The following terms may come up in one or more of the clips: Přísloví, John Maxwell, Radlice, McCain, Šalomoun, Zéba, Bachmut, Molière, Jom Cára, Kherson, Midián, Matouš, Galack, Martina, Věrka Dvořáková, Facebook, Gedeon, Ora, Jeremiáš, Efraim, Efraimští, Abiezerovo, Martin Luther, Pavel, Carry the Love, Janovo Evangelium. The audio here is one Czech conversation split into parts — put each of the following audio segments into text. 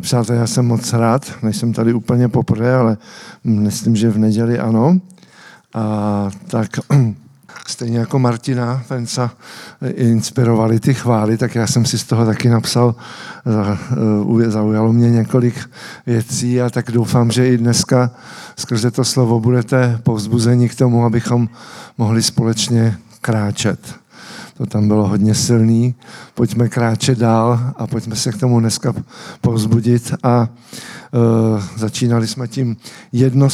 Přátelé, já jsem moc rád, nejsem tady úplně poprvé, ale myslím, že v neděli ano. A tak stejně jako Martina Penca inspirovali ty chvály, tak já jsem si z toho taky napsal, zaujalo mě několik věcí a tak doufám, že i dneska skrze to slovo budete povzbuzeni k tomu, abychom mohli společně kráčet. To tam bylo hodně silný. Pojďme kráčet dál a pojďme se k tomu dneska povzbudit. A začínali jsme tím jedno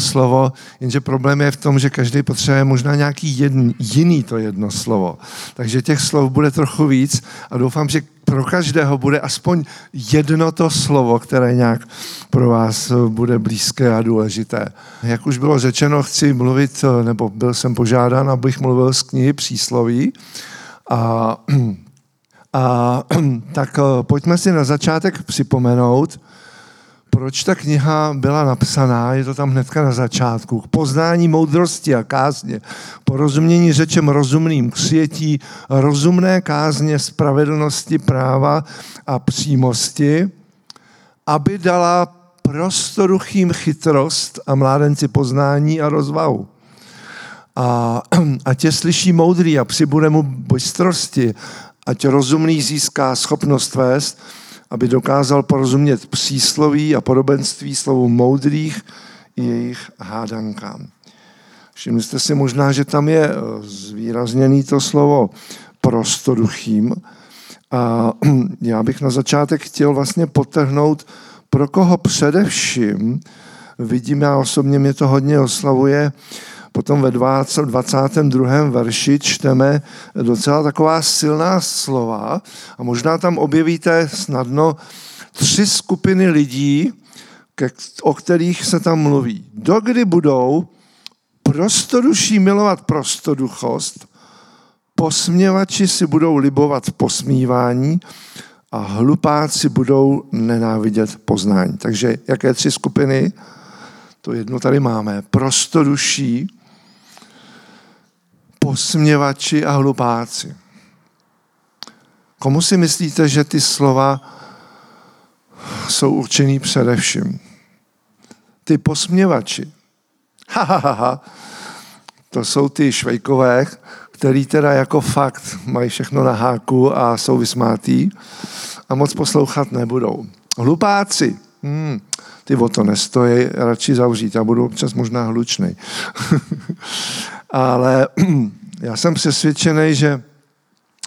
slovo, jenže problém je v tom, že každý potřebuje možná nějaký jiný to jedno slovo. Takže těch slov bude trochu víc a doufám, že pro každého bude aspoň jedno to slovo, které nějak pro vás bude blízké a důležité. Jak už bylo řečeno, chci mluvit, nebo byl jsem požádán, abych mluvil z knihy Přísloví. A tak pojďme si na začátek připomenout, proč ta kniha byla napsaná, je to tam hnedka na začátku. K poznání moudrosti a kázně, porozumění řečem rozumným, k přijetí rozumné kázně, spravedlnosti, práva a přímosti, aby dala prostoruchým chytrost a mládenci poznání a rozvahu. A tě slyší moudrý a přibude mu bystrosti, ať rozumný získá schopnost vést, aby dokázal porozumět přísloví a podobenství slovu moudrých i jejich hádankám. Všimli jste si možná, že tam je zvýrazněné to slovo prostoduchým. A já bych na začátek chtěl vlastně podtrhnout, pro koho především vidím, já osobně mě to hodně oslavuje, potom ve 22. verši čteme docela taková silná slova a možná tam objevíte snadno 3 skupiny lidí, o kterých se tam mluví. Dokdy budou prostoduší milovat prostoduchost, posměvači si budou libovat posmívání a hlupáci budou nenávidět poznání. Takže jaké 3 skupiny? To jedno tady máme. Prostoduší, posměvači a hlupáci. Komu si myslíte, že ty slova jsou určený především? Ty posměvači. To jsou ty švejkové, který teda jako fakt mají všechno na háku a jsou vysmátí a moc poslouchat nebudou. Hlupáci. Ty o to nestojí, radši zavřít. Já budu občas možná hlučnej. Ale já jsem přesvědčený, že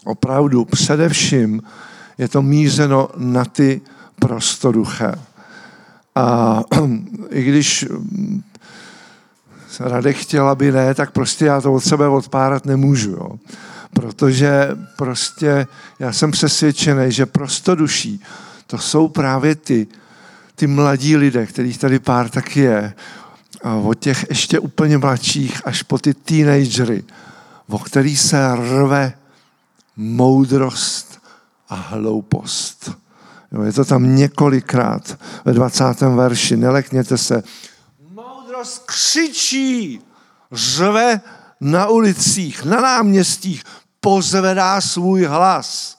opravdu především je to mířeno na ty prostoduché. A i když Radek chtěl, aby ne, tak prostě já to od sebe odpárat nemůžu. Jo? Protože prostě já jsem přesvědčený, že prostoduší to jsou právě ty mladí lidé, kterých tady pár taky je, a od těch ještě úplně mladších až po ty teenagery, o kterých se rve moudrost a hloupost. Jo, je to tam několikrát ve 20. verši. Nelekněte se. Moudrost křičí, řve na ulicích, na náměstích, pozvedá svůj hlas.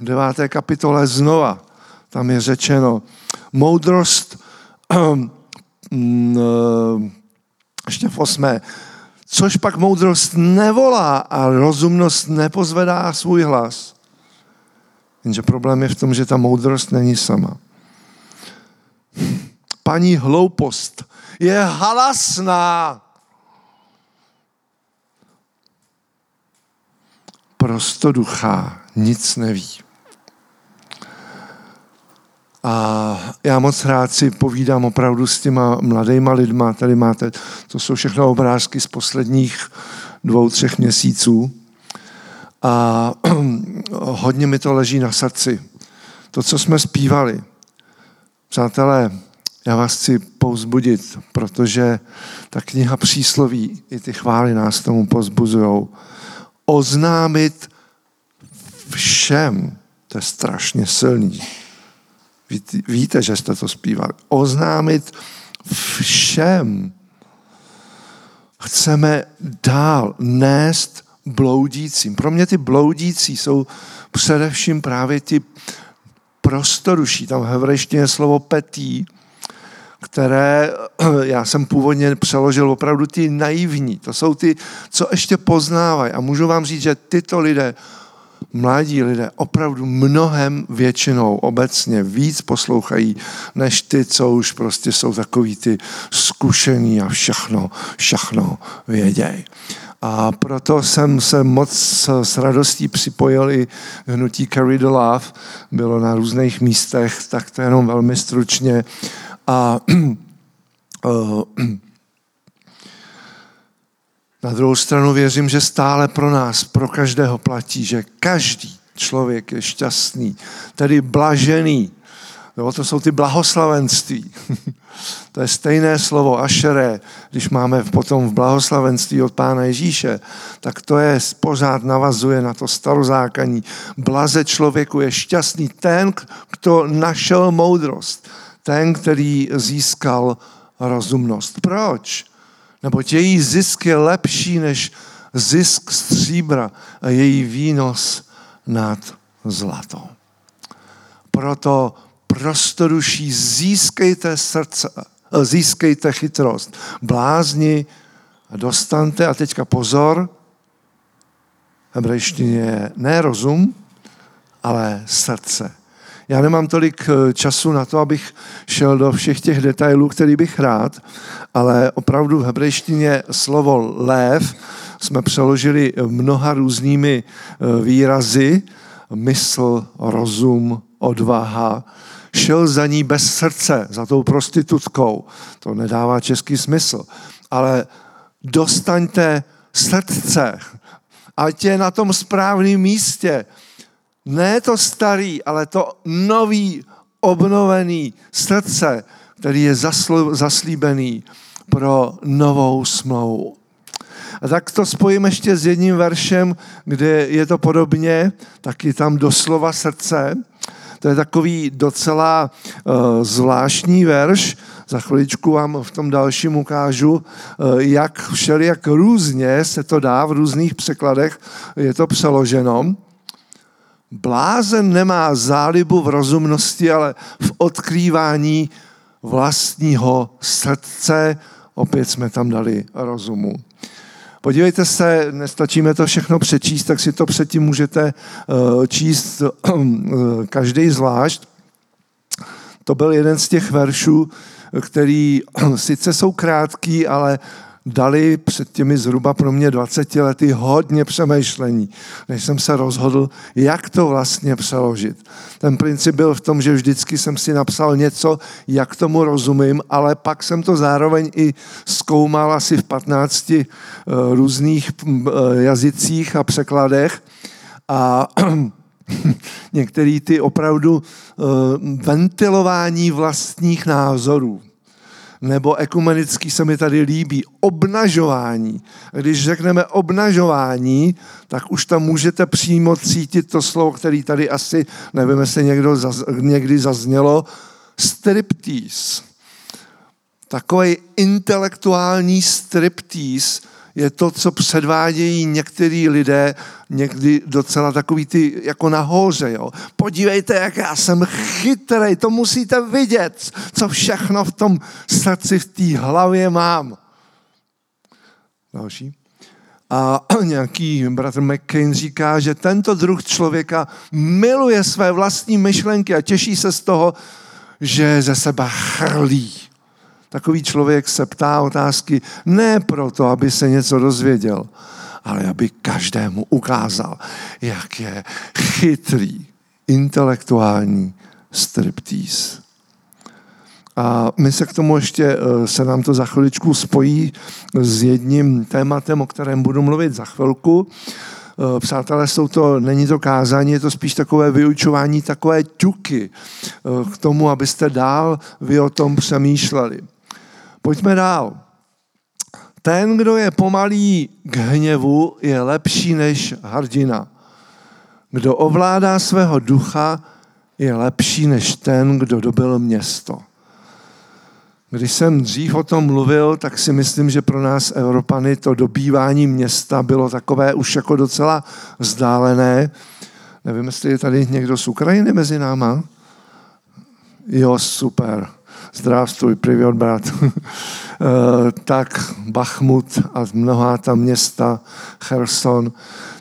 V 9. kapitole znova tam je řečeno, moudrost, ještě v 8. Což pak moudrost nevolá a rozumnost nepozvedá svůj hlas. Jenže problém je v tom, že ta moudrost není sama. Paní hloupost je halasná. Prostoduchá nic neví. A já moc rád si povídám opravdu s těma mladejma lidma. Tady máte, to jsou všechno obrázky z posledních 2-3 měsíců. A hodně mi to leží na srdci. To, co jsme zpívali. Přátelé, já vás chci povzbudit, protože ta kniha Přísloví i ty chvály nás tomu povzbuzujou. Oznámit všem, to je strašně silný. Víte, že jste to zpívali. Oznámit všem. Chceme dál nést bloudícím. Pro mě ty bloudící jsou především právě ty prostoruší. Tam v hebrejštině je slovo petí, které já jsem původně přeložil opravdu ty naivní. To jsou ty, co ještě poznávají. A můžu vám říct, že tyto lidé, mladí lidé, opravdu mnohem většinou obecně víc poslouchají, než ty, co už prostě jsou takový ty zkušený a všechno vědějí. A proto jsem se moc s radostí připojil i hnutí Carry the Love. Bylo na různých místech, tak to jenom velmi stručně. A na druhou stranu věřím, že stále pro nás, pro každého platí, že každý člověk je šťastný, tedy blažený. No, to jsou ty blahoslavenství. To je stejné slovo ašeré, když máme potom v blahoslavenství od Pána Ježíše, tak to je pořád navazuje na to starozákaní. Blaze člověku je šťastný ten, kdo našel moudrost, ten, který získal rozumnost. Proč? Neboť její zisk je lepší než zisk stříbra a její výnos nad zlato. Proto prostoduší získejte srdce, získejte chytrost, blázni a dostante, a teďka pozor, v hebrejštině je ne rozum, ale srdce. Já nemám tolik času na to, abych šel do všech těch detailů, který bych rád, ale opravdu v hebrejštině slovo lév jsme přeložili mnoha různými výrazy, mysl, rozum, odvaha, šel za ní bez srdce, za tou prostitutkou. To nedává český smysl. Ale dostaňte srdce, ať je na tom správném místě. Ne to starý, ale to nový, obnovený srdce, který je zaslíbený pro novou smlouvu. A tak to spojím ještě s jedním veršem, kde je to podobně, taky tam doslova srdce. To je takový docela zvláštní verš. Za chviličku vám v tom dalším ukážu, jak všelijak různě se to dá, v různých překladech je to přeloženo. Blázen nemá zálibu v rozumnosti, ale v odkrývání vlastního srdce. Opět jsme tam dali rozumu. Podívejte se, nestačíme to všechno přečíst, tak si to předtím můžete číst každý zvlášť. To byl jeden z těch veršů, který sice jsou krátký, ale dali před těmi zhruba pro mě 20 lety hodně přemýšlení, než jsem se rozhodl, jak to vlastně přeložit. Ten princip byl v tom, že vždycky jsem si napsal něco, jak tomu rozumím, ale pak jsem to zároveň i zkoumal asi v 15 různých jazycích a překladech a některý ty opravdu ventilování vlastních názorů. Nebo ekumenický se mi tady líbí, obnažování. Když řekneme obnažování, tak už tam můžete přímo cítit to slovo, který tady asi, nevím, jestli někdy zaznělo, striptease. Takový intelektuální striptease je to, co předvádějí některý lidé, někdy docela takový ty, jako nahoře, jo. Podívejte, jak já jsem chytrej, to musíte vidět, co všechno v tom srdci, v té hlavě mám. Další. A nějaký bratr McCain říká, že tento druh člověka miluje své vlastní myšlenky a těší se z toho, že ze sebe chrlí. Takový člověk se ptá otázky ne proto, aby se něco dozvěděl, ale aby každému ukázal, jak je chytrý, intelektuální striptease. A my se k tomu ještě, se nám to za chviličku spojí s jedním tématem, o kterém budu mluvit za chvilku. Přátelé, není to kázání, je to spíš takové vyučování, takové ťuky k tomu, abyste dál vy o tom přemýšleli. Pojďme dál. Ten, kdo je pomalý k hněvu, je lepší než hrdina. Kdo ovládá svého ducha, je lepší než ten, kdo dobyl město. Když jsem dřív o tom mluvil, tak si myslím, že pro nás Evropany to dobývání města bylo takové už jako docela vzdálené. Nevím, jestli je tady někdo z Ukrajiny mezi náma. Jo, super. Zdravstvuj, privět, brat. Tak Bachmut a mnohá tam města, Kherson.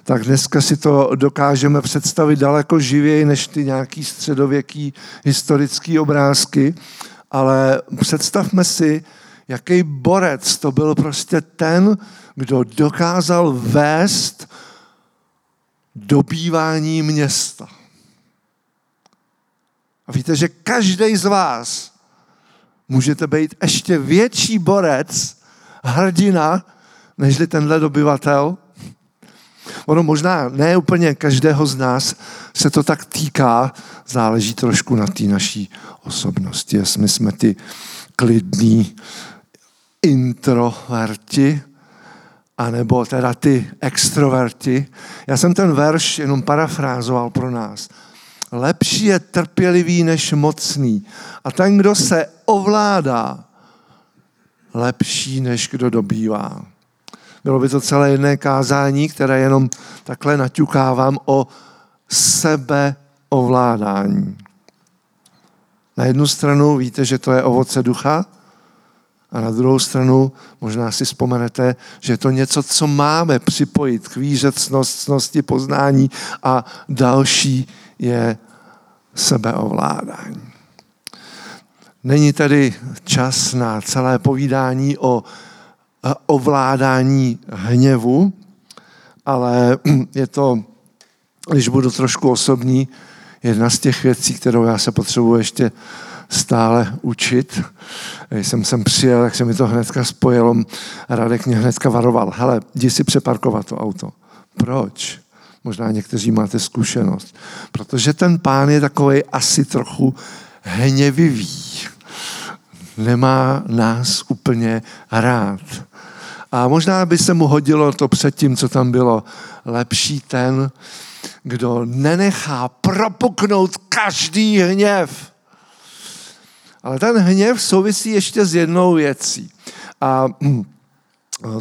Tak dneska si to dokážeme představit daleko živěji než ty nějaký středověký historický obrázky, ale představme si, jaký borec to byl prostě ten, kdo dokázal vést dobývání města. A víte, že každý z vás můžete být ještě větší borec, hrdina, nežli tenhle dobyvatel. Ono možná ne úplně každého z nás se to tak týká, záleží trošku na té naší osobnosti. Jestli jsme ty klidní introverti, anebo teda ty extroverti. Já jsem ten verš jenom parafrázoval pro nás. Lepší je trpělivý než mocný. A ten, kdo se ovládá, lepší než kdo dobývá. Bylo by to celé jedné kázání, které jenom takhle naťukávám o sebeovládání. Na jednu stranu víte, že to je ovoce ducha, a na druhou stranu možná si vzpomenete, že je to něco, co máme připojit k výřecnosti, poznání a další je sebeovládání. Není tady čas na celé povídání o ovládání hněvu, ale je to, když budu trošku osobní, jedna z těch věcí, kterou já se potřebuji ještě stále učit. Když jsem sem přijel, tak se mi to hnedka spojilo. Radek mě hnedka varoval. Hele, jdi si přeparkovat to auto. Proč? Možná někteří máte zkušenost. Protože ten pán je takovej asi trochu hněvivý. Nemá nás úplně rád. A možná by se mu hodilo to předtím, co tam bylo. Lepší ten, kdo nenechá propuknout každý hněv. Ale ten hněv souvisí ještě s jednou věcí. A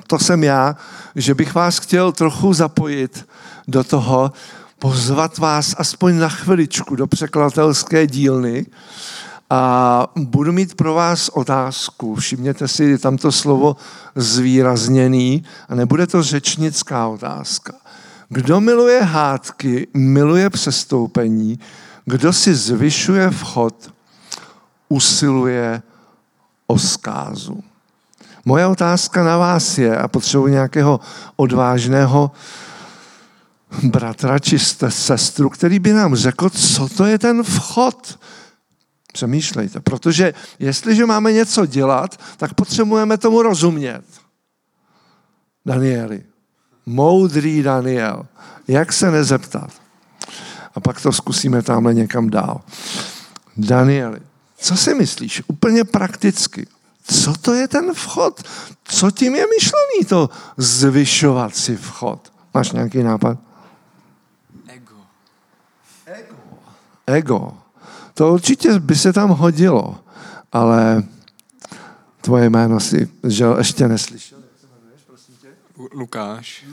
to jsem já, že bych vás chtěl trochu zapojit do toho, pozvat vás aspoň na chviličku do překladatelské dílny a budu mít pro vás otázku. Všimněte si, je tam to slovo zvýrazněný a nebude to řečnická otázka. Kdo miluje hádky, miluje přestoupení, kdo si zvyšuje vchod, usiluje o zkázu. Moje otázka na vás je, a potřebuji nějakého odvážného bratra či sestru, který by nám řekl, co to je ten vchod. Přemýšlejte, protože jestliže máme něco dělat, tak potřebujeme tomu rozumět. Danieli, moudrý Daniel, jak se nezeptat? A pak to zkusíme tamhle někam dál. Danieli, co si myslíš? Úplně prakticky. Co to je ten vchod? Co tím je myšlený to zvyšovat si vchod? Máš nějaký nápad? Ego. To určitě by se tam hodilo, ale tvoje jméno si žel ještě neslyšel. Jak se jmenuješ, prosím tě? Lukáš.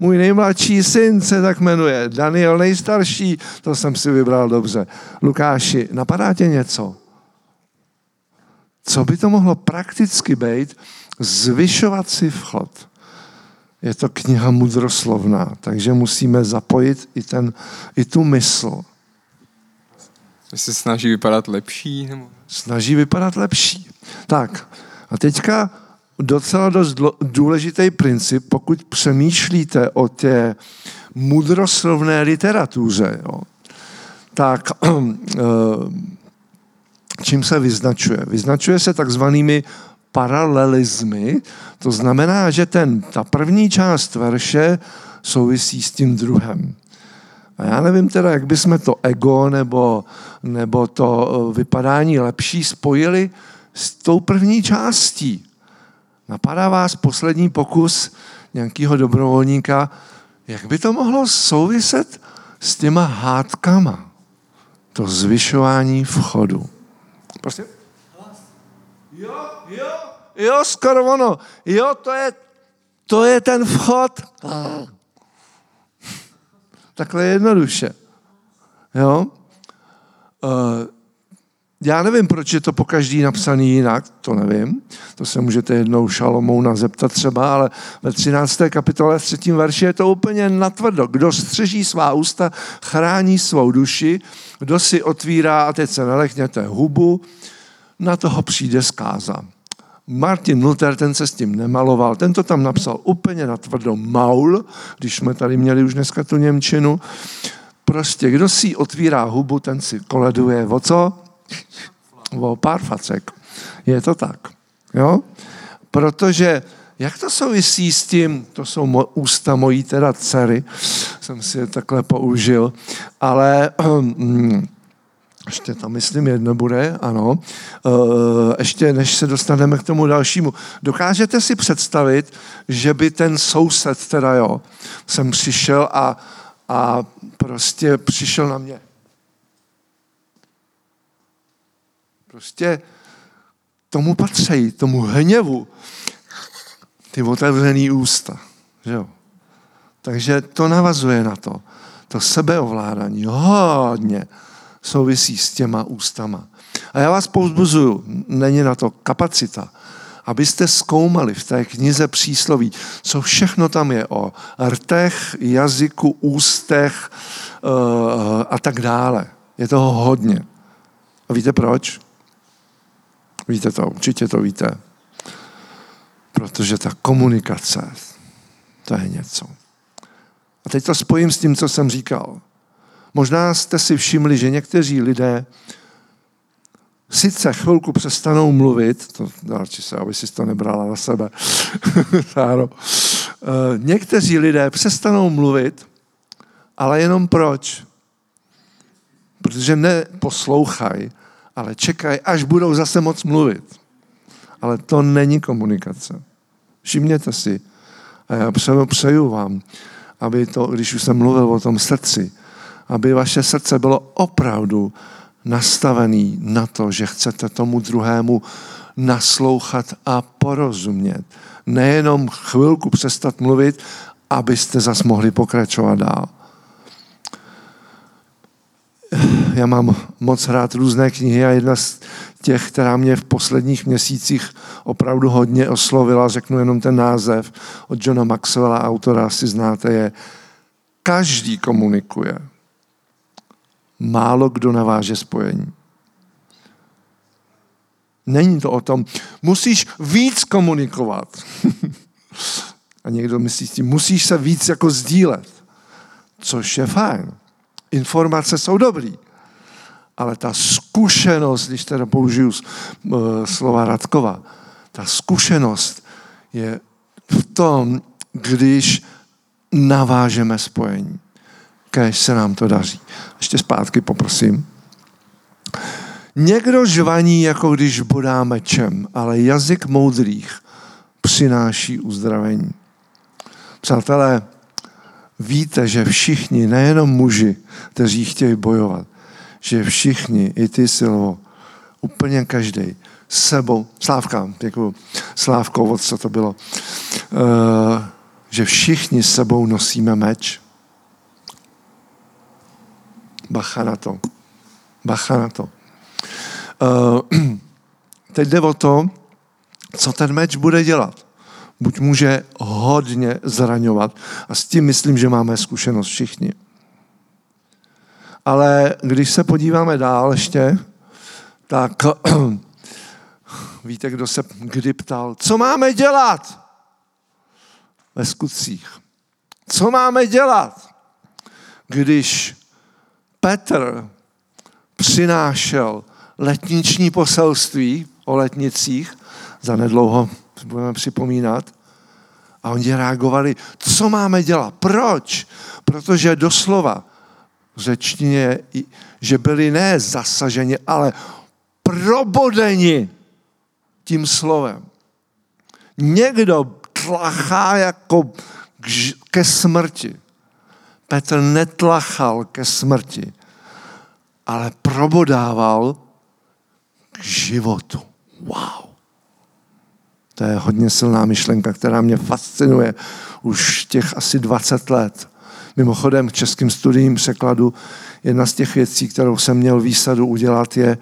Můj nejmladší syn se tak jmenuje. Daniel nejstarší, to jsem si vybral dobře. Lukáši, napadá tě něco? Co by to mohlo prakticky být? Zvyšovat si vchod. Je to kniha mudroslovná, takže musíme zapojit i tu mysl. Se snaží vypadat lepší? Nebo? Snaží vypadat lepší. Tak, a teďka docela dost důležitý princip, pokud přemýšlíte o té mudroslovné literatuře, jo, tak čím se vyznačuje? Vyznačuje se takzvanými paralelizmy, to znamená, že ta první část verše souvisí s tím druhem. A já nevím teda, jak bychom to ego nebo to vypadání lepší spojili s tou první částí. Napadá vás poslední pokus nějakého dobrovolníka, jak by to mohlo souviset s těma hádkama? To zvyšování vchodu. Prosím? Jo, skoro ono. Jo, to je ten vchod. Takhle jednoduše. Jo? Já nevím, proč je to po každý napsaný jinak, to nevím. To se můžete jednou Šalomouna zeptat třeba, ale ve 13. kapitole v 3. verši je to úplně natvrdo. Kdo střeží svá ústa, chrání svou duši, kdo si otvírá, a teď se nelechněte, hubu, na toho přijde zkáza. Martin Luther, ten se s tím nemaloval, ten to tam napsal úplně natvrdo maul, když jsme tady měli už dneska tu němčinu. Prostě, kdo si otvírá hubu, ten si koleduje o co? O pár facek. Je to tak. Jo? Protože, jak to souvisí s tím, to jsou ústa mojí teda dcery, jsem si je takhle použil, ale ještě tam, myslím, jedno bude, ano. Ještě než se dostaneme k tomu dalšímu. Dokážete si představit, že by ten soused, teda jo, jsem přišel a prostě přišel na mě. Prostě tomu patří, tomu hněvu, ty otevřený ústa. Že jo? Takže to navazuje na to. To sebeovládání hodně souvisí s těma ústama. A já vás povzbuzuju, není na to kapacita, abyste zkoumali v té knize Přísloví, co všechno tam je o rtech, jazyku, ústech a tak dále. Je toho hodně. A víte proč? Víte to, určitě to víte. Protože ta komunikace, to je něco. A teď to spojím s tím, co jsem říkal. Možná jste si všimli, že někteří lidé sice chvilku přestanou mluvit, to dárči se, aby si to nebrala na sebe, Sáro. Někteří lidé přestanou mluvit, ale jenom proč? Protože neposlouchají, ale čekají, až budou zase moc mluvit. Ale to není komunikace. Všimněte si. A já přeju vám, aby to, když už jsem mluvil o tom srdci, aby vaše srdce bylo opravdu nastavený na to, že chcete tomu druhému naslouchat a porozumět. Nejenom chvilku přestat mluvit, abyste zas mohli pokračovat dál. Já mám moc rád různé knihy a jedna z těch, která mě v posledních měsících opravdu hodně oslovila, řeknu jenom ten název od Johna Maxwella, autora, asi znáte, je Každý komunikuje. Málo kdo naváže spojení. Není to o tom, musíš víc komunikovat. A někdo myslí s tím, musíš se víc jako sdílet. Což je fajn. Informace jsou dobrý. Ale ta zkušenost, když teda použiju slova Radkova, ta zkušenost je v tom, když navážeme spojení. Kéž se nám to daří. Ještě zpátky poprosím. Někdo žvaní, jako když bodá mečem, ale jazyk moudrých přináší uzdravení. Přátelé, víte, že všichni, nejenom muži, kteří chtějí bojovat, že všichni, i ty, Silvo, úplně každý, sebou, Slávka, děkuju, Slávko, od co to bylo, že všichni s sebou nosíme meč. Bacha na to. Bacha na to. Teď jde o to, co ten meč bude dělat. Buď může hodně zraňovat. A s tím myslím, že máme zkušenost všichni. Ale když se podíváme dál ještě, tak víte, kdo se kdy ptal, co máme dělat? Ve Skutcích. Co máme dělat, když Petr přinášel letniční poselství o letnicích, zanedlouho budeme připomínat, a oni reagovali, co máme dělat, proč? Protože doslova v řečtině, že byli ne zasaženi, ale probodeni tím slovem. Někdo tlachá jako ke smrti. Petr netlachal ke smrti, ale probodával k životu. Wow. To je hodně silná myšlenka, která mě fascinuje už těch asi 20 let. Mimochodem, k českým studijním překladu jedna z těch věcí, kterou jsem měl výsadu udělat, je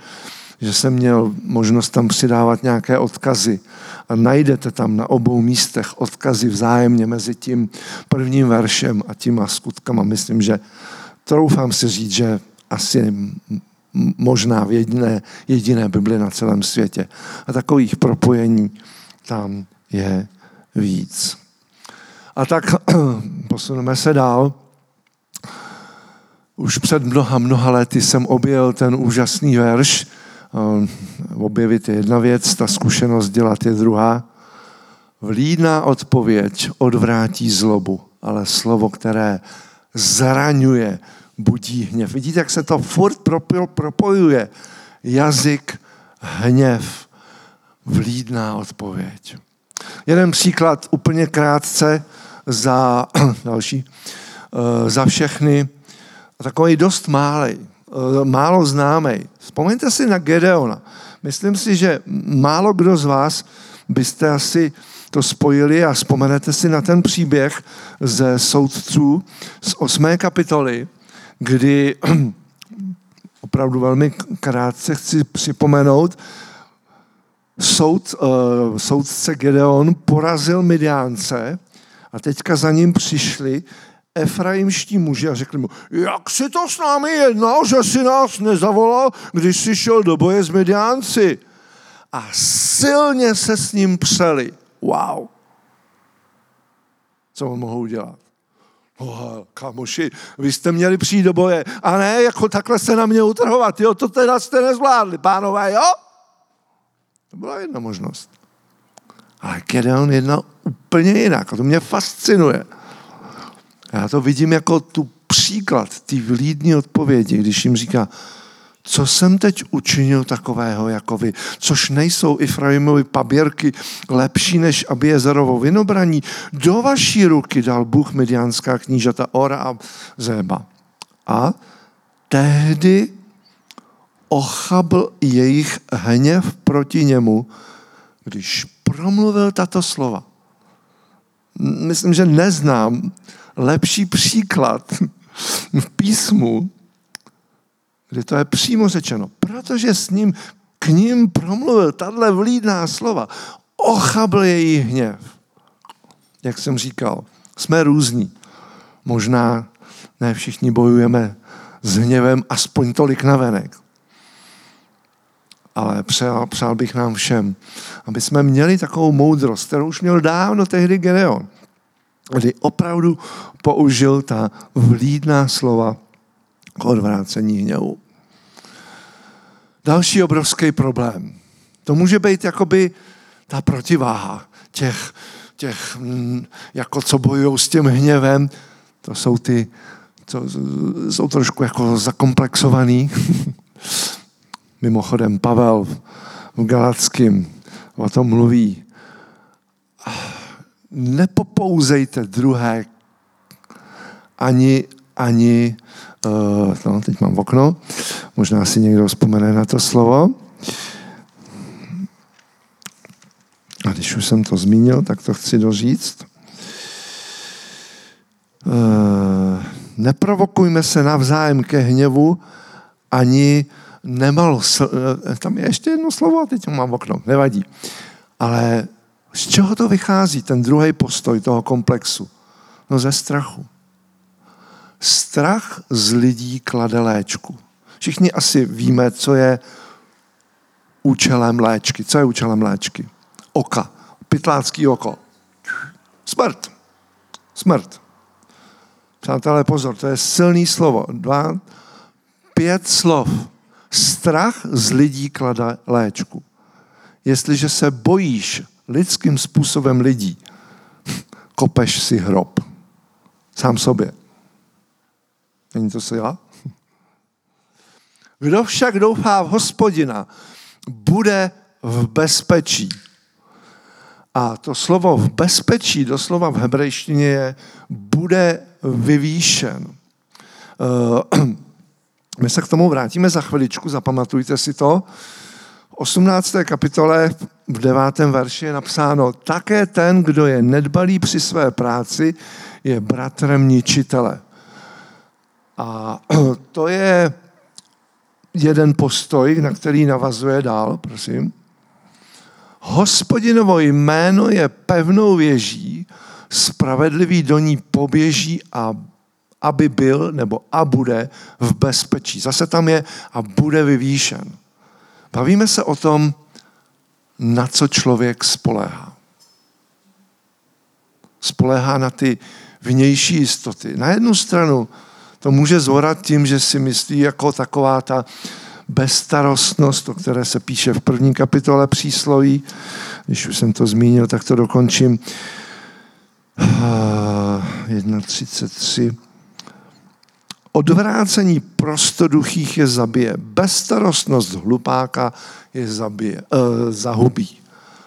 že jsem měl možnost tam přidávat nějaké odkazy. A najdete tam na obou místech odkazy vzájemně mezi tím prvním veršem a těma skutkama. Myslím, že troufám si říct, že asi možná v jediné Bibli na celém světě. A takových propojení tam je víc. A tak posuneme se dál. Už před mnoha lety jsem objel ten úžasný verš. Objevit je jedna věc, ta zkušenost dělat je druhá. Vlídná odpověď odvrátí zlobu, ale slovo, které zraňuje, budí hněv. Vidíte, jak se to furt propojuje. Jazyk, hněv, vlídná odpověď. Jeden příklad úplně krátce za všechny, takový dost málo známý. Vzpomeňte si na Gedeona. Myslím si, že málo kdo z vás byste asi to spojili a vzpomenete si na ten příběh ze soudců z 8. kapitoly, kdy opravdu velmi krátce chci připomenout, soudce Gedeon porazil Midiánce a teďka za ním přišli efraimští muži a řekli mu, jak si to s námi jednal, že si nás nezavolal, když si šel do boje s Midiánci. A silně se s ním přeli. Wow. Co on mohou dělat? Kamoši, vy jste měli přijít do boje a ne, jako takhle se na mě utrhovat, jo, to teda jste nezvládli, pánové, jo? To byla jedna možnost. Ale Gedeon jednal úplně jinak a to mě fascinuje. Já to vidím jako tu příklad, ty vlídní odpovědi, když jim říká, co jsem teď učinil takového jako vy, což nejsou Efraimovy paběrky lepší než Abiezerovo vinobraní, do vaší ruky dal Bůh midiánská knížata Ora a Zéba. A tehdy ochabl jejich hněv proti němu, když promluvil tato slova. Myslím, že neznám lepší příklad v písmu, kdy to je přímo řečeno. Protože k ním promluvil tato vlídná slova. Ochabl jejich hněv. Jak jsem říkal, jsme různí. Možná ne všichni bojujeme s hněvem aspoň tolik navenek. Ale přál bych nám všem, aby jsme měli takovou moudrost, kterou už měl dávno tehdy Gedeon, kdy opravdu použil ta vlídná slova k odvrácení hněvu. Další obrovský problém. To může být jakoby ta protiváha těch jako co bojují s tím hněvem, to jsou ty, co jsou trošku jako zakomplexovaný. Mimochodem Pavel v Galackém o tom mluví. Nepopouzejte druhé ani no, teď mám okno, možná si někdo vzpomene na to slovo. A když už jsem to zmínil, tak to chci doříct. Neprovokujme se navzájem ke hněvu, ani tam je ještě jedno slovo a teď mám okno, nevadí. Ale z čeho to vychází, ten druhý postoj toho komplexu? No ze strachu. Strach z lidí klade léčku. Všichni asi víme, co je účelem léčky. Co je účelem léčky? Oka. Pytlácký oko. Smrt. Přátelé, pozor, to je silný slovo. 5 slov. Strach z lidí klade léčku. Jestliže se bojíš lidským způsobem lidí, kopeš si hrob. Sám sobě. Není to sila? Kdo však doufá v Hospodina, bude v bezpečí. A to slovo v bezpečí, doslova v hebrejštině je bude vyvýšen. My se k tomu vrátíme za chviličku, zapamatujte si to. V 18. kapitole v 9. verši je napsáno, také ten, kdo je nedbalý při své práci, je bratrem ničitele. A to je jeden postoj, na který navazuje dál, prosím. Hospodinovo jméno je pevnou věží, spravedlivý do ní poběží a aby byl nebo a bude v bezpečí. Zase tam je a bude vyvýšen. Bavíme se o tom, na co člověk spoléhá. Spoléhá na ty vnější jistoty. Na jednu stranu to může zhorat tím, že si myslí jako taková ta bezstarostnost, o které se píše v 1. kapitole Přísloví. Když už jsem to zmínil, tak to dokončím. 1.33. Odvrácení prostoduchých je zabije. Bezstarostnost hlupáka je zahubí.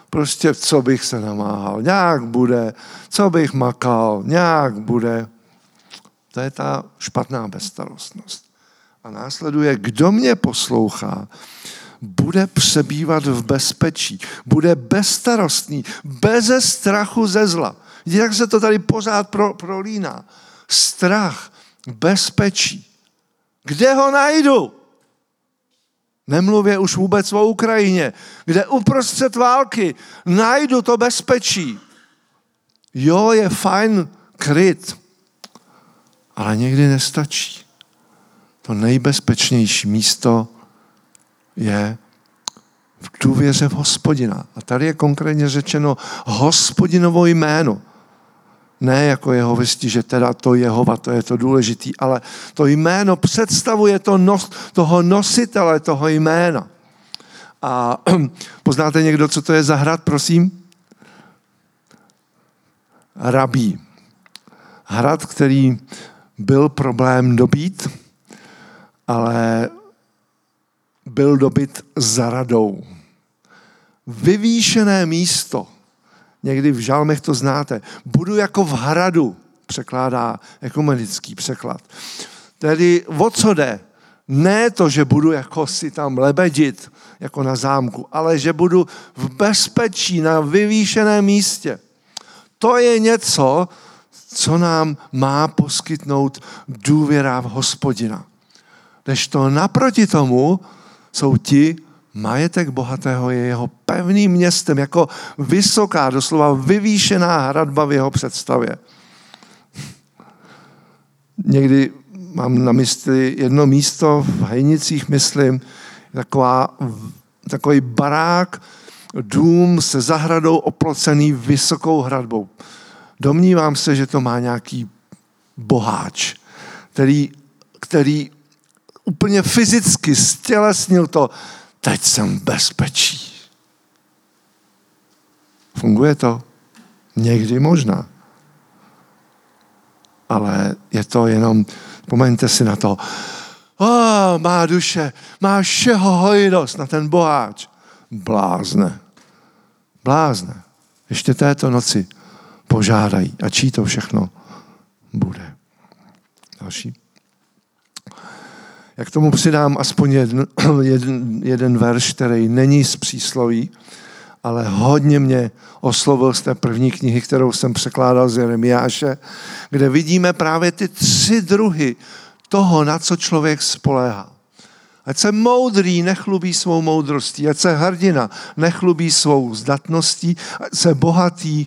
Prostě co bych se namáhal, nějak bude. Co bych makal, nějak bude. To je ta špatná bezstarostnost. A následuje, kdo mě poslouchá, bude přebývat v bezpečí. Bude bezstarostný, beze strachu ze zla. Vidíte, jak se to tady pořád prolíná. Strach, bezpečí. Kde ho najdu? Nemluvě už vůbec o Ukrajině, kde uprostřed války najdu to bezpečí. Jo, je fajn kryt, ale někdy nestačí. To nejbezpečnější místo je v důvěře v Hospodina. A tady je konkrétně řečeno Hospodinovo jméno. Ne jako Jehovisti, že teda to Jehova, to je to důležitý, ale to jméno představuje to toho nositele, toho jména. A poznáte někdo, co to je za hrad, prosím? Rabí. Hrad, který byl problém dobít, ale byl dobyt za radou. Vyvýšené místo. Někdy v žalmech to znáte. Budu jako v hradu, překládá ekumenický překlad. Tedy o co jde? Ne to, že budu jako si tam lebedit, jako na zámku, ale že budu v bezpečí na vyvýšeném místě. To je něco, co nám má poskytnout důvěra v Hospodina. Kdežto naproti tomu jsou ti, majetek bohatého je jeho pevným městem, jako vysoká, doslova vyvýšená hradba v jeho představě. Někdy mám na mysli jedno místo, v Hejnicích myslím, takový barák, dům se zahradou oplocený vysokou hradbou. Domnívám se, že to má nějaký boháč, který úplně fyzicky stělesnil to, teď jsem v bezpečí. Funguje to? Někdy možná. Ale je to jenom, vzpomeňte si na to, má duše, má všeho hojnost, na ten boháč. Blázne. Ještě této noci požádají, a čí to všechno bude. Další. Já k tomu přidám aspoň jeden verš, který není z přísloví, ale hodně mě oslovil z té první knihy, kterou jsem překládal z Jeremiáše, kde vidíme právě ty tři druhy toho, na co člověk spoléhá. Ať se moudrý nechlubí svou moudrostí, ať se hrdina nechlubí svou zdatností, ať se bohatý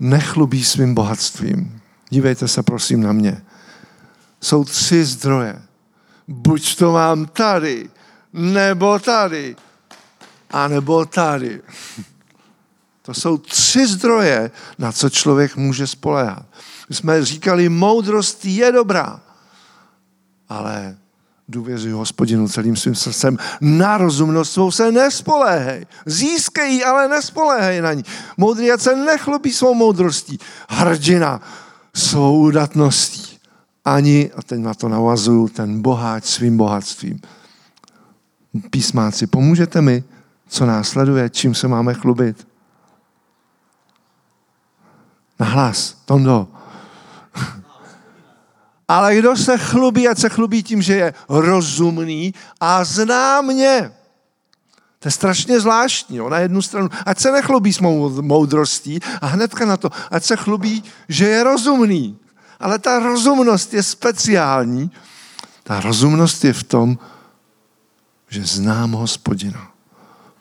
nechlubí svým bohatstvím. Dívejte se prosím na mě. Jsou tři zdroje. Buď to mám tady, nebo tady, anebo tady. To jsou tři zdroje, na co člověk může spoléhat. My jsme říkali, moudrost je dobrá, ale důvěřuji Hospodinu celým svým srdcem. Na rozumnost svou se nespoléhej. Získej ji, ale nespoléhej na ní. Moudrý se nechlubí svou moudrostí. Hrdina svou udatností. Ani, a teď na to navazuju, ten boháč svým bohatstvím. Písmáci, pomůžete mi, co následuje, čím se máme chlubit? Nahlas, Tondo. Ale kdo se chlubí, ať se chlubí tím, že je rozumný a zná mě. To je strašně zvláštní. Jo? Na jednu stranu, ať se nechlubí s moudrostí a hnedka na to, ať se chlubí, že je rozumný. Ale ta rozumnost je speciální. Ta rozumnost je v tom, že znám Hospodina.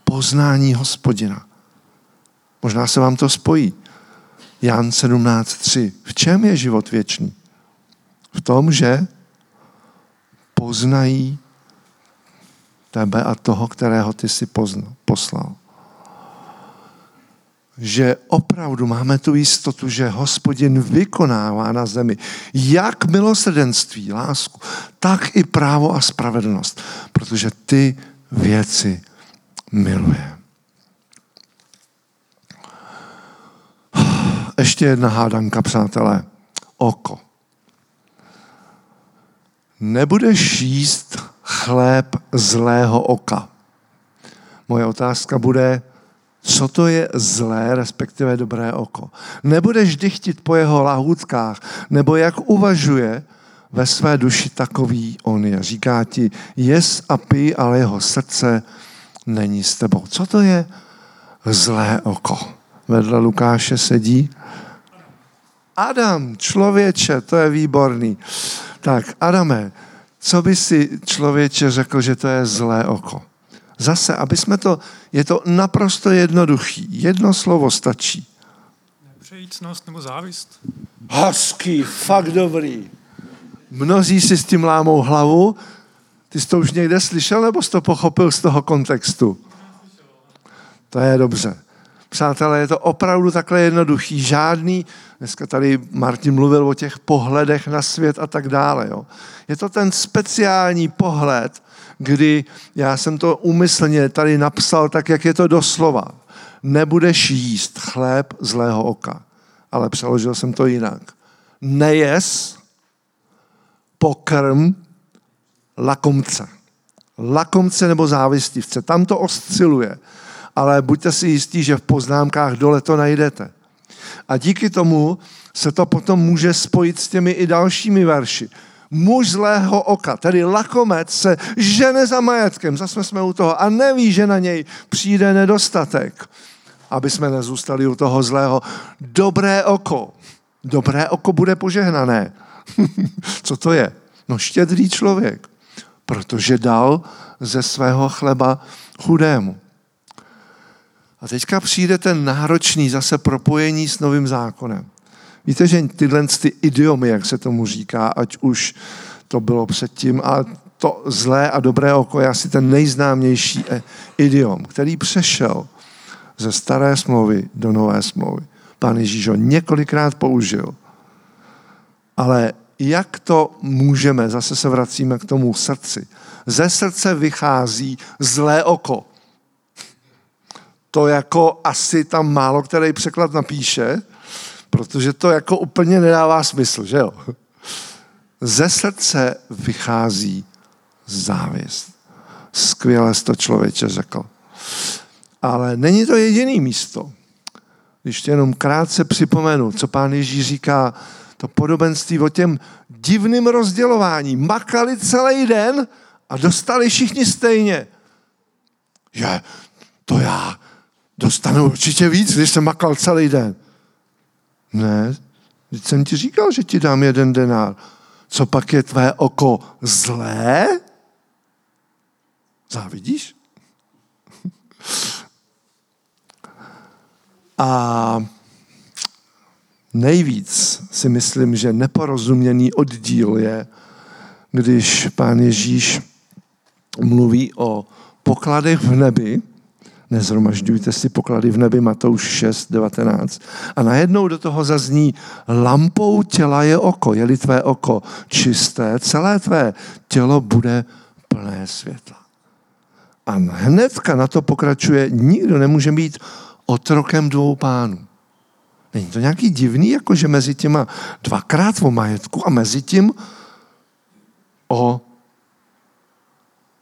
Poznání Hospodina. Možná se vám to spojí. Jan 17.3. V čem je život věčný? V tom, že poznají tebe a toho, kterého ty jsi poslal. Že opravdu máme tu jistotu, že Hospodin vykonává na zemi jak milosrdenství, lásku, tak i právo a spravedlnost, protože ty věci miluje. Ještě jedna hádanka, přátelé. Oko. Nebudeš jíst chléb zlého oka. Moje otázka bude, co to je zlé, respektive dobré oko. Nebudeš dychtit po jeho lahůdkách, nebo jak uvažuje ve své duši, takový on je. Říká ti, jez a pij, ale jeho srdce není s tebou. Co to je zlé oko? Vedle Lukáše sedí Adam, člověče, to je výborný. Tak, Adame, co by si, člověče, řekl, že to je zlé oko? Zase, aby jsme to, je to naprosto jednoduchý. Jedno slovo stačí. Nepřejícnost nebo závist. Hezký, fakt dobrý. Mnozí si s tím lámou hlavu. Ty jsi to už někde slyšel, nebo jsi to pochopil z toho kontextu? To je dobře. Přátelé, je to opravdu takhle jednoduchý. Žádný, dneska tady Martin mluvil o těch pohledech na svět a tak dále. Jo. Je to ten speciální pohled, kdy já jsem to úmyslně tady napsal tak, jak je to doslova. Nebudeš jíst chléb zlého oka. Ale přeložil jsem to jinak. Nejes pokrm lakomce. Lakomce nebo závistivce. Tam to osciluje. Ale buďte si jistí, že v poznámkách dole to najdete. A díky tomu se to potom může spojit s těmi i dalšími verši. Muž zlého oka, tedy lakomec, se žene za majetkem, zase jsme u toho, a neví, že na něj přijde nedostatek. Aby jsme nezůstali u toho zlého. Dobré oko. Dobré oko bude požehnané. Co to je? No štědrý člověk, protože dal ze svého chleba chudému. A teďka přijde ten náročný zase propojení s Novým zákonem. Víte, že tyhle ty idiomy, jak se tomu říká, ať už to bylo předtím, ale to zlé a dobré oko je asi ten nejznámější idiom, který přešel ze staré smlouvy do nové smlouvy. Pán Ježíš ho několikrát použil. Ale jak to můžeme, zase se vracíme k tomu srdci. Ze srdce vychází zlé oko. To jako asi tam málo který překlad napíše, protože to jako úplně nedává smysl, že jo? Ze srdce vychází závist. Skvěle jsi to, člověče, řekl. Ale není to jediný místo. Ještě jenom krátce připomenu, co pán Ježíš říká, to podobenství o těm divným rozdělování. Makali celý den a dostali všichni stejně. Je, to já dostanu určitě víc, když jsem makal celý den. Ne, když jsem ti říkal, že ti dám 1 denár. Co pak je tvé oko zlé? Závidíš? A nejvíc si myslím, že neporozuměný oddíl je, když pán Ježíš mluví o pokladech v nebi. Nezhromažďujte si poklady v nebi, Matouš 6, 19. A najednou do toho zazní, lampou těla je oko, je-li tvé oko čisté, celé tvé tělo bude plné světla. A hnedka na to pokračuje, nikdo nemůže být otrokem 2 pánů. Není to nějaký divný, jakože mezi těma 2krát o majetku a mezi tím o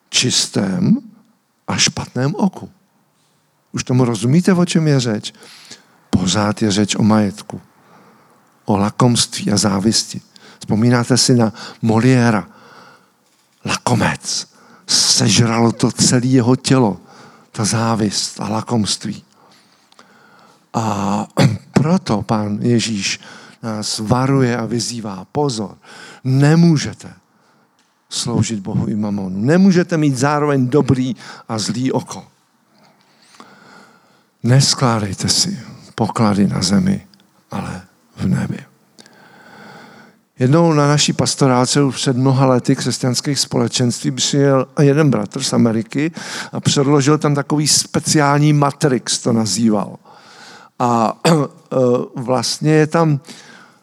čistém a špatném oku. Už tomu rozumíte, o čem je řeč? Pořád je řeč o majetku, o lakomství a závisti. Vzpomínáte si na Moliéra. Lakomec. Sežralo to celé jeho tělo. Ta závist a lakomství. A proto pán Ježíš nás varuje a vyzývá. Pozor, nemůžete sloužit Bohu i mamonu. Nemůžete mít zároveň dobrý a zlý oko. Neskládejte si poklady na zemi, ale v nebi. Jednou na naší pastoráce už před mnoha lety křesťanských společenství přijel jeden bratr z Ameriky a předložil tam takový speciální matrix, to nazýval. A vlastně je tam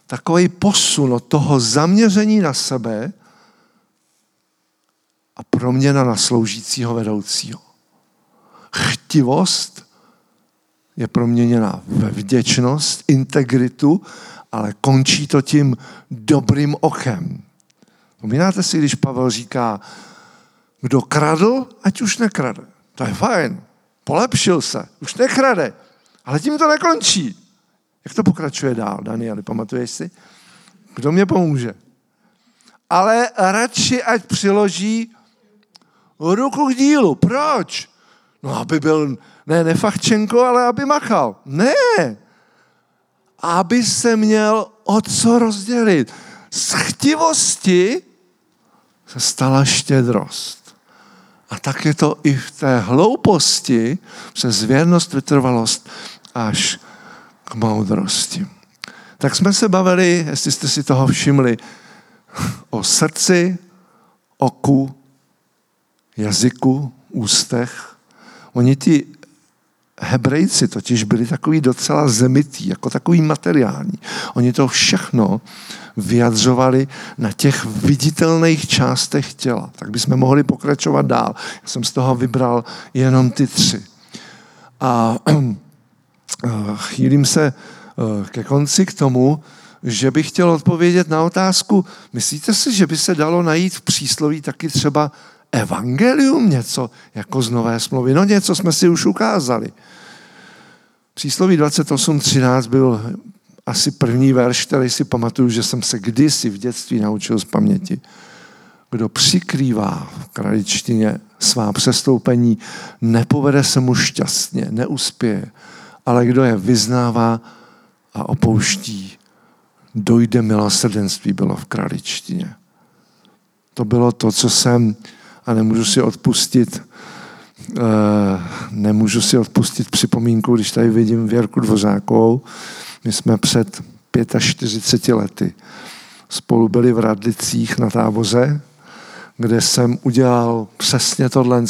takový posun od toho zaměření na sebe a proměna na sloužícího vedoucího. Chtivost je proměněna ve vděčnost, integritu, ale končí to tím dobrým okem. Vzpomínáte si, když Pavel říká, kdo kradl, ať už nekrade. To je fajn, polepšil se, už nekrade, ale tím to nekončí. Jak to pokračuje dál, Danieli, pamatuješ si? Kdo mě pomůže? Ale radši, ať přiloží ruku k dílu. Proč? No, aby byl, ne nefachčenko, ale aby machal. Ne, aby se měl o co rozdělit. Z chtivosti se stala štědrost. A tak je to i v té hlouposti přes věrnost, vytrvalost až k moudrosti. Tak jsme se bavili, jestli jste si toho všimli, o srdci, oku, jazyku, ústech. Oni ti Hebrejci totiž byli takový docela zemitý, jako takový materiální. Oni to všechno vyjadřovali na těch viditelných částech těla. Tak bychom mohli pokračovat dál. Já jsem z toho vybral jenom ty tři. A chýlím se ke konci k tomu, že bych chtěl odpovědět na otázku, myslíte si, že by se dalo najít v přísloví taky třeba evangelium, něco jako z Nové smlouvy? No něco jsme si už ukázali. Přísloví 28.13 byl asi první verš, který si pamatuju, že jsem se kdysi v dětství naučil z paměti. Kdo přikrývá v kraličtině svá přestoupení, nepovede se mu šťastně, neuspěje. Ale kdo je vyznává a opouští, dojde milosrdenství, bylo v kraličtině. To bylo to, co jsem, a nemůžu si odpustit připomínku, když tady vidím Věrku Dvořákovou. My jsme před 45 lety spolu byli v Radlicích na táboře, kde jsem udělal přesně tohle,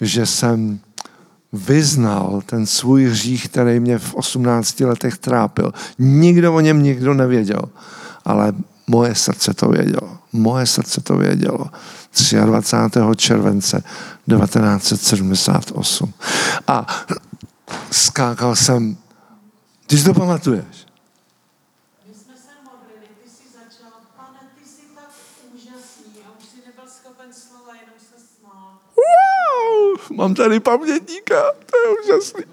že jsem vyznal ten svůj hřích, který mě v 18 letech trápil. Nikdo o něm nikdo nevěděl, ale moje srdce to vědělo. 23. července 1978. A skákal jsem, ty si to pamatuješ? My jsme se modlili, ty jsi začal, Pane, ty jsi tak úžasný a už jsi nebyl schopen slova, jenom se smál. Wow, mám tady pamětníka, to je úžasný.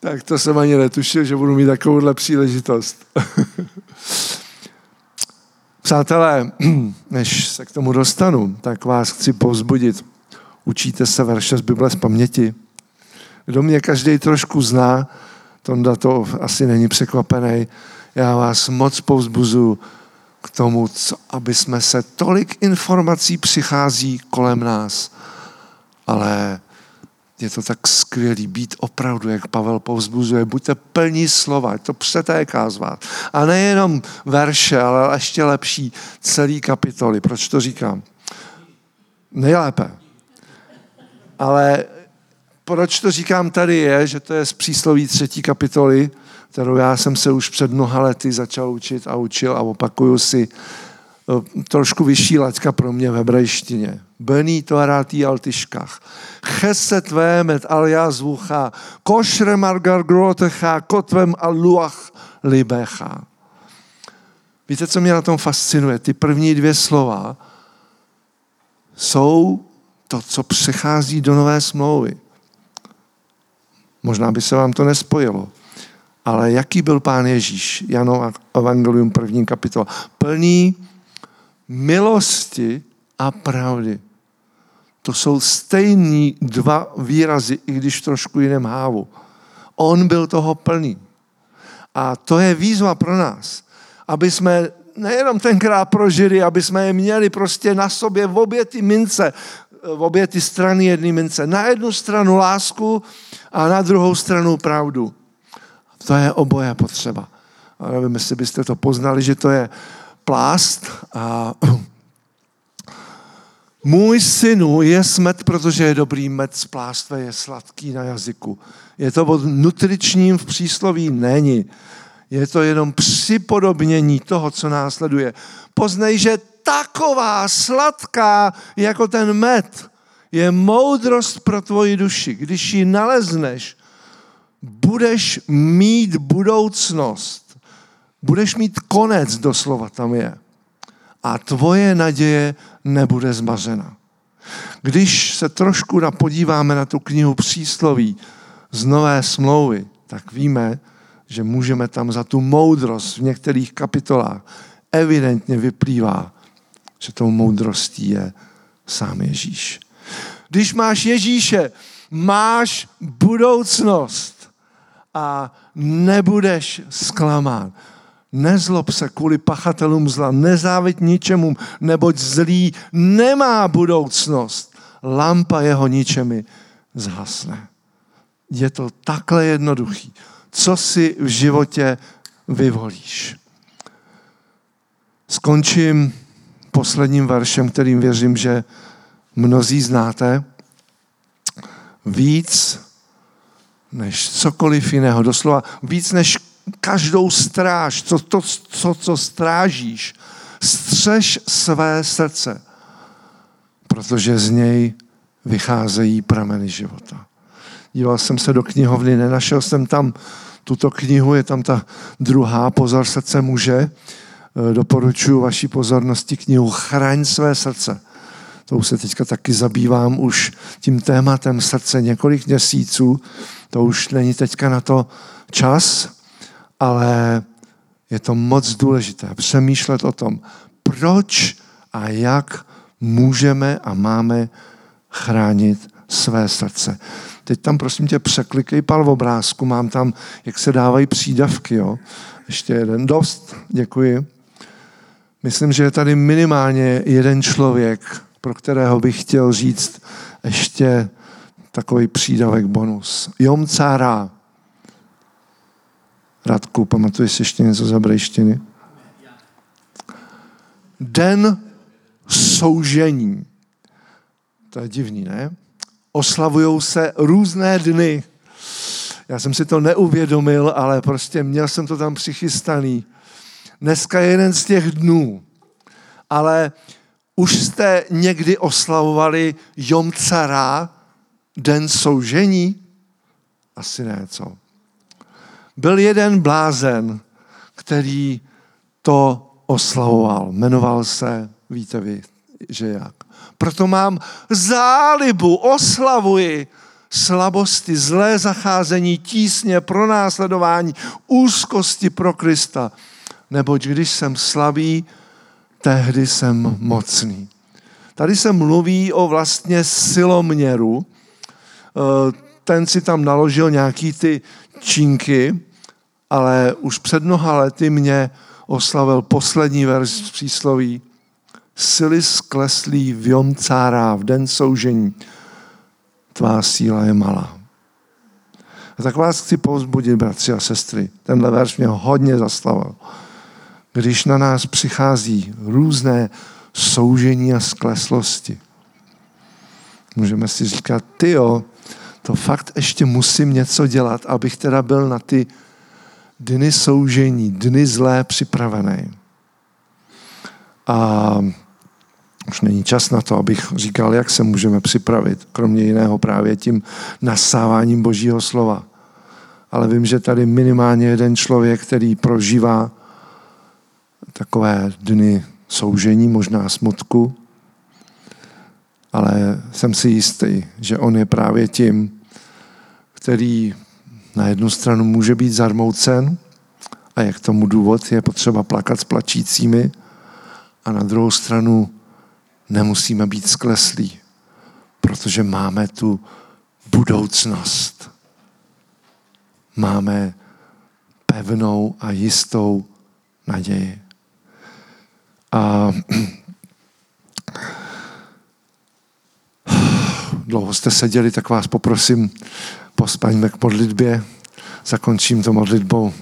Tak to jsem ani netušil, že budu mít takovouhle příležitost. Přátelé, než se k tomu dostanu, tak vás chci povzbudit. Učíte se verše z Bible z paměti. Kdo mě každý trošku zná, Tonda to asi není překvapený, já vás moc povzbuzuju k tomu, aby jsme se tolik informací přichází kolem nás. Ale je to tak skvělý být opravdu, jak Pavel povzbuzuje. Buďte plní slova, to přetéká z vás. A nejenom verše, ale ještě lepší celý kapitoly. Proč to říkám? Nejlépe. Ale proč to říkám tady je, že to je z přísloví 3. kapitoly, kterou já jsem se už před mnoha lety začal učit a učil a opakuju si trošku vyšší laťka pro mě v hebrejštině. Bení toharatý altiškách. Cheset vémet al jazvucha. Košrem argar grotecha. Kotvem al luach libecha. Víte, co mě na tom fascinuje? Ty první dvě slova jsou to, co přechází do Nové smlouvy. Možná by se vám to nespojilo. Ale jaký byl Pán Ježíš? Janovo Evangelium 1. kapitola. Plný milosti a pravdy. To jsou stejný dva výrazy, i když v trošku jiném hávu. On byl toho plný. A to je výzva pro nás, aby jsme nejenom tenkrát prožili, aby jsme je měli prostě na sobě v obě ty mince, v obě ty strany jedné mince. Na jednu stranu lásku a na druhou stranu pravdu. To je oboje potřeba. A nevím, jestli byste to poznali, že to je plást. A můj synu je smet, protože je dobrý med z plástve, je sladký na jazyku. Je to od nutričním v přísloví? Není. Je to jenom připodobnění toho, co následuje. Poznej, že taková sladká jako ten med je moudrost pro tvoji duši. Když ji nalezneš, budeš mít budoucnost. Budeš mít konec, doslova tam je. A tvoje naděje nebude zmařena. Když se trošku podíváme na tu knihu Přísloví z Nové smlouvy, tak víme, že můžeme tam za tu moudrost v některých kapitolách evidentně vyplývá, že tou moudrostí je sám Ježíš. Když máš Ježíše, máš budoucnost a nebudeš zklamán. Nezlob se kvůli pachatelům zla, nezáviď ničemu, neboť zlý nemá budoucnost. Lampa jeho ničemi zhasne. Je to takhle jednoduchý. Co si v životě vyvolíš? Skončím posledním veršem, kterým věřím, že mnozí znáte. Víc než cokoliv jiného. Doslova víc než každou stráž, co strážíš, střež své srdce, protože z něj vycházejí prameny života. Díval jsem se do knihovny, nenašel jsem tam tuto knihu, je tam ta druhá, Pozor srdce muže. Doporučuji vaší pozornosti knihu Chraň své srdce. To se teďka taky zabývám už tím tématem srdce několik měsíců. To už není teďka na to čas, ale je to moc důležité přemýšlet o tom, proč a jak můžeme a máme chránit své srdce. Teď tam prosím tě překlikej pár obrázků, mám tam, jak se dávají přídavky, jo. Ještě jeden, dost, děkuji. Myslím, že je tady minimálně jeden člověk, pro kterého bych chtěl říct ještě takový přídavek bonus. Jom Cára. Radku, pamatuješ ještě něco za brejštiny? Den soužení. To je divný, ne? Oslavujou se různé dny. Já jsem si to neuvědomil, ale prostě měl jsem to tam přichystaný. Dneska je jeden z těch dnů, ale už jste někdy oslavovali Jom Cára, den soužení? Asi ne, co? Byl jeden blázen, který to oslavoval. Jmenoval se, víte vy, že jak. Proto mám zálibu, oslavuji slabosti, zlé zacházení, tísně, pronásledování, úzkosti pro Krista. Neboť když jsem slabý, tehdy jsem mocný. Tady se mluví o vlastně siloměru. Ten si tam naložil nějaký ty činky, ale už před mnoha lety mě oslavil poslední verš z přísloví. Sily skleslí v Jom Cára, v den soužení. Tvá síla je malá. A tak vás chci povzbudit, bratři a sestry. Tenhle verš mě hodně zaslavil. Když na nás přichází různé soužení a skleslosti, můžeme si říkat, tyjo, to fakt ještě musím něco dělat, abych teda byl na ty dny soužení, dny zlé připravený. A už není čas na to, abych říkal, jak se můžeme připravit, kromě jiného právě tím nasáváním Božího slova. Ale vím, že tady minimálně jeden člověk, který prožívá takové dny soužení, možná smutku, ale jsem si jistý, že on je právě tím, který na jednu stranu může být zarmoucen a jak tomu důvod je potřeba plakat s plačícími a na druhou stranu nemusíme být skleslí, protože máme tu budoucnost. Máme pevnou a jistou naději. A dlouho jste seděli, tak vás poprosím, pospaňme k modlitbě. Zakončím to modlitbou.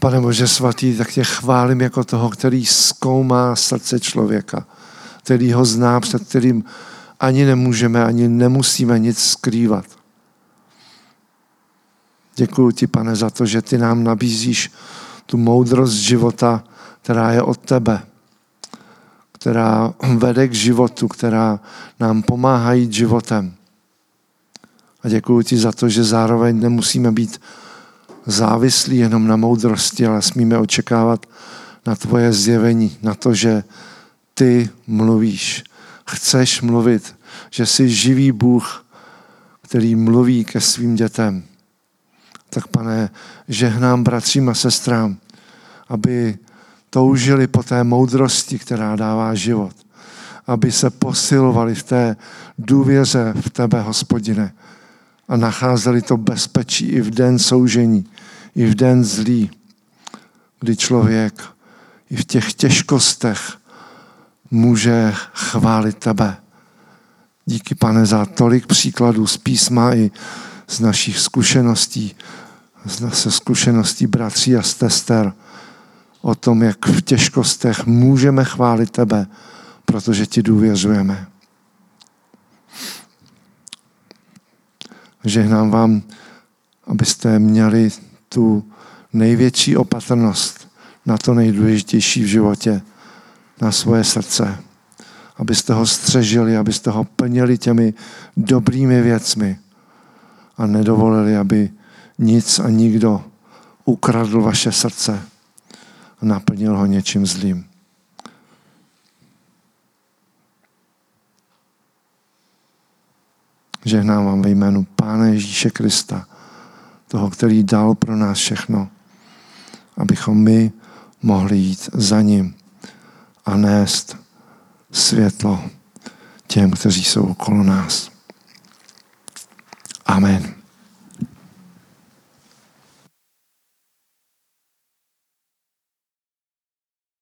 Pane Bože svatý, tak tě chválím jako toho, který zkoumá srdce člověka, který ho zná, před kterým ani nemůžeme, ani nemusíme nic skrývat. Děkuju ti, Pane, za to, že ty nám nabízíš tu moudrost života, která je od tebe, která vede k životu, která nám pomáhá jít životem. A děkuju ti za to, že zároveň nemusíme být závislí jenom na moudrosti, ale smíme očekávat na tvoje zjevení, na to, že ty mluvíš, chceš mluvit, že jsi živý Bůh, který mluví ke svým dětem. Tak, Pane, žehnám bratřím a sestrám, aby toužili po té moudrosti, která dává život, aby se posilovali v té důvěře v tebe, Hospodine, a nacházeli to bezpečí i v den soužení, i v den zlý, kdy člověk i v těch těžkostech může chválit tebe. Díky, Pane, za tolik příkladů z písma i z našich zkušeností, se zkušeností bratří a sester o tom, jak v těžkostech můžeme chválit tebe, protože ti důvěřujeme. Žehnám vám, abyste měli tu největší opatrnost na to nejdůležitější v životě, na svoje srdce. Abyste ho střežili, abyste ho plnili těmi dobrými věcmi a nedovolili, aby nic a nikdo ukradl vaše srdce a naplnil ho něčím zlým. Žehnám vám ve jménu Pána Ježíše Krista, toho, který dal pro nás všechno, abychom my mohli jít za ním a nést světlo těm, kteří jsou okolo nás. Amen.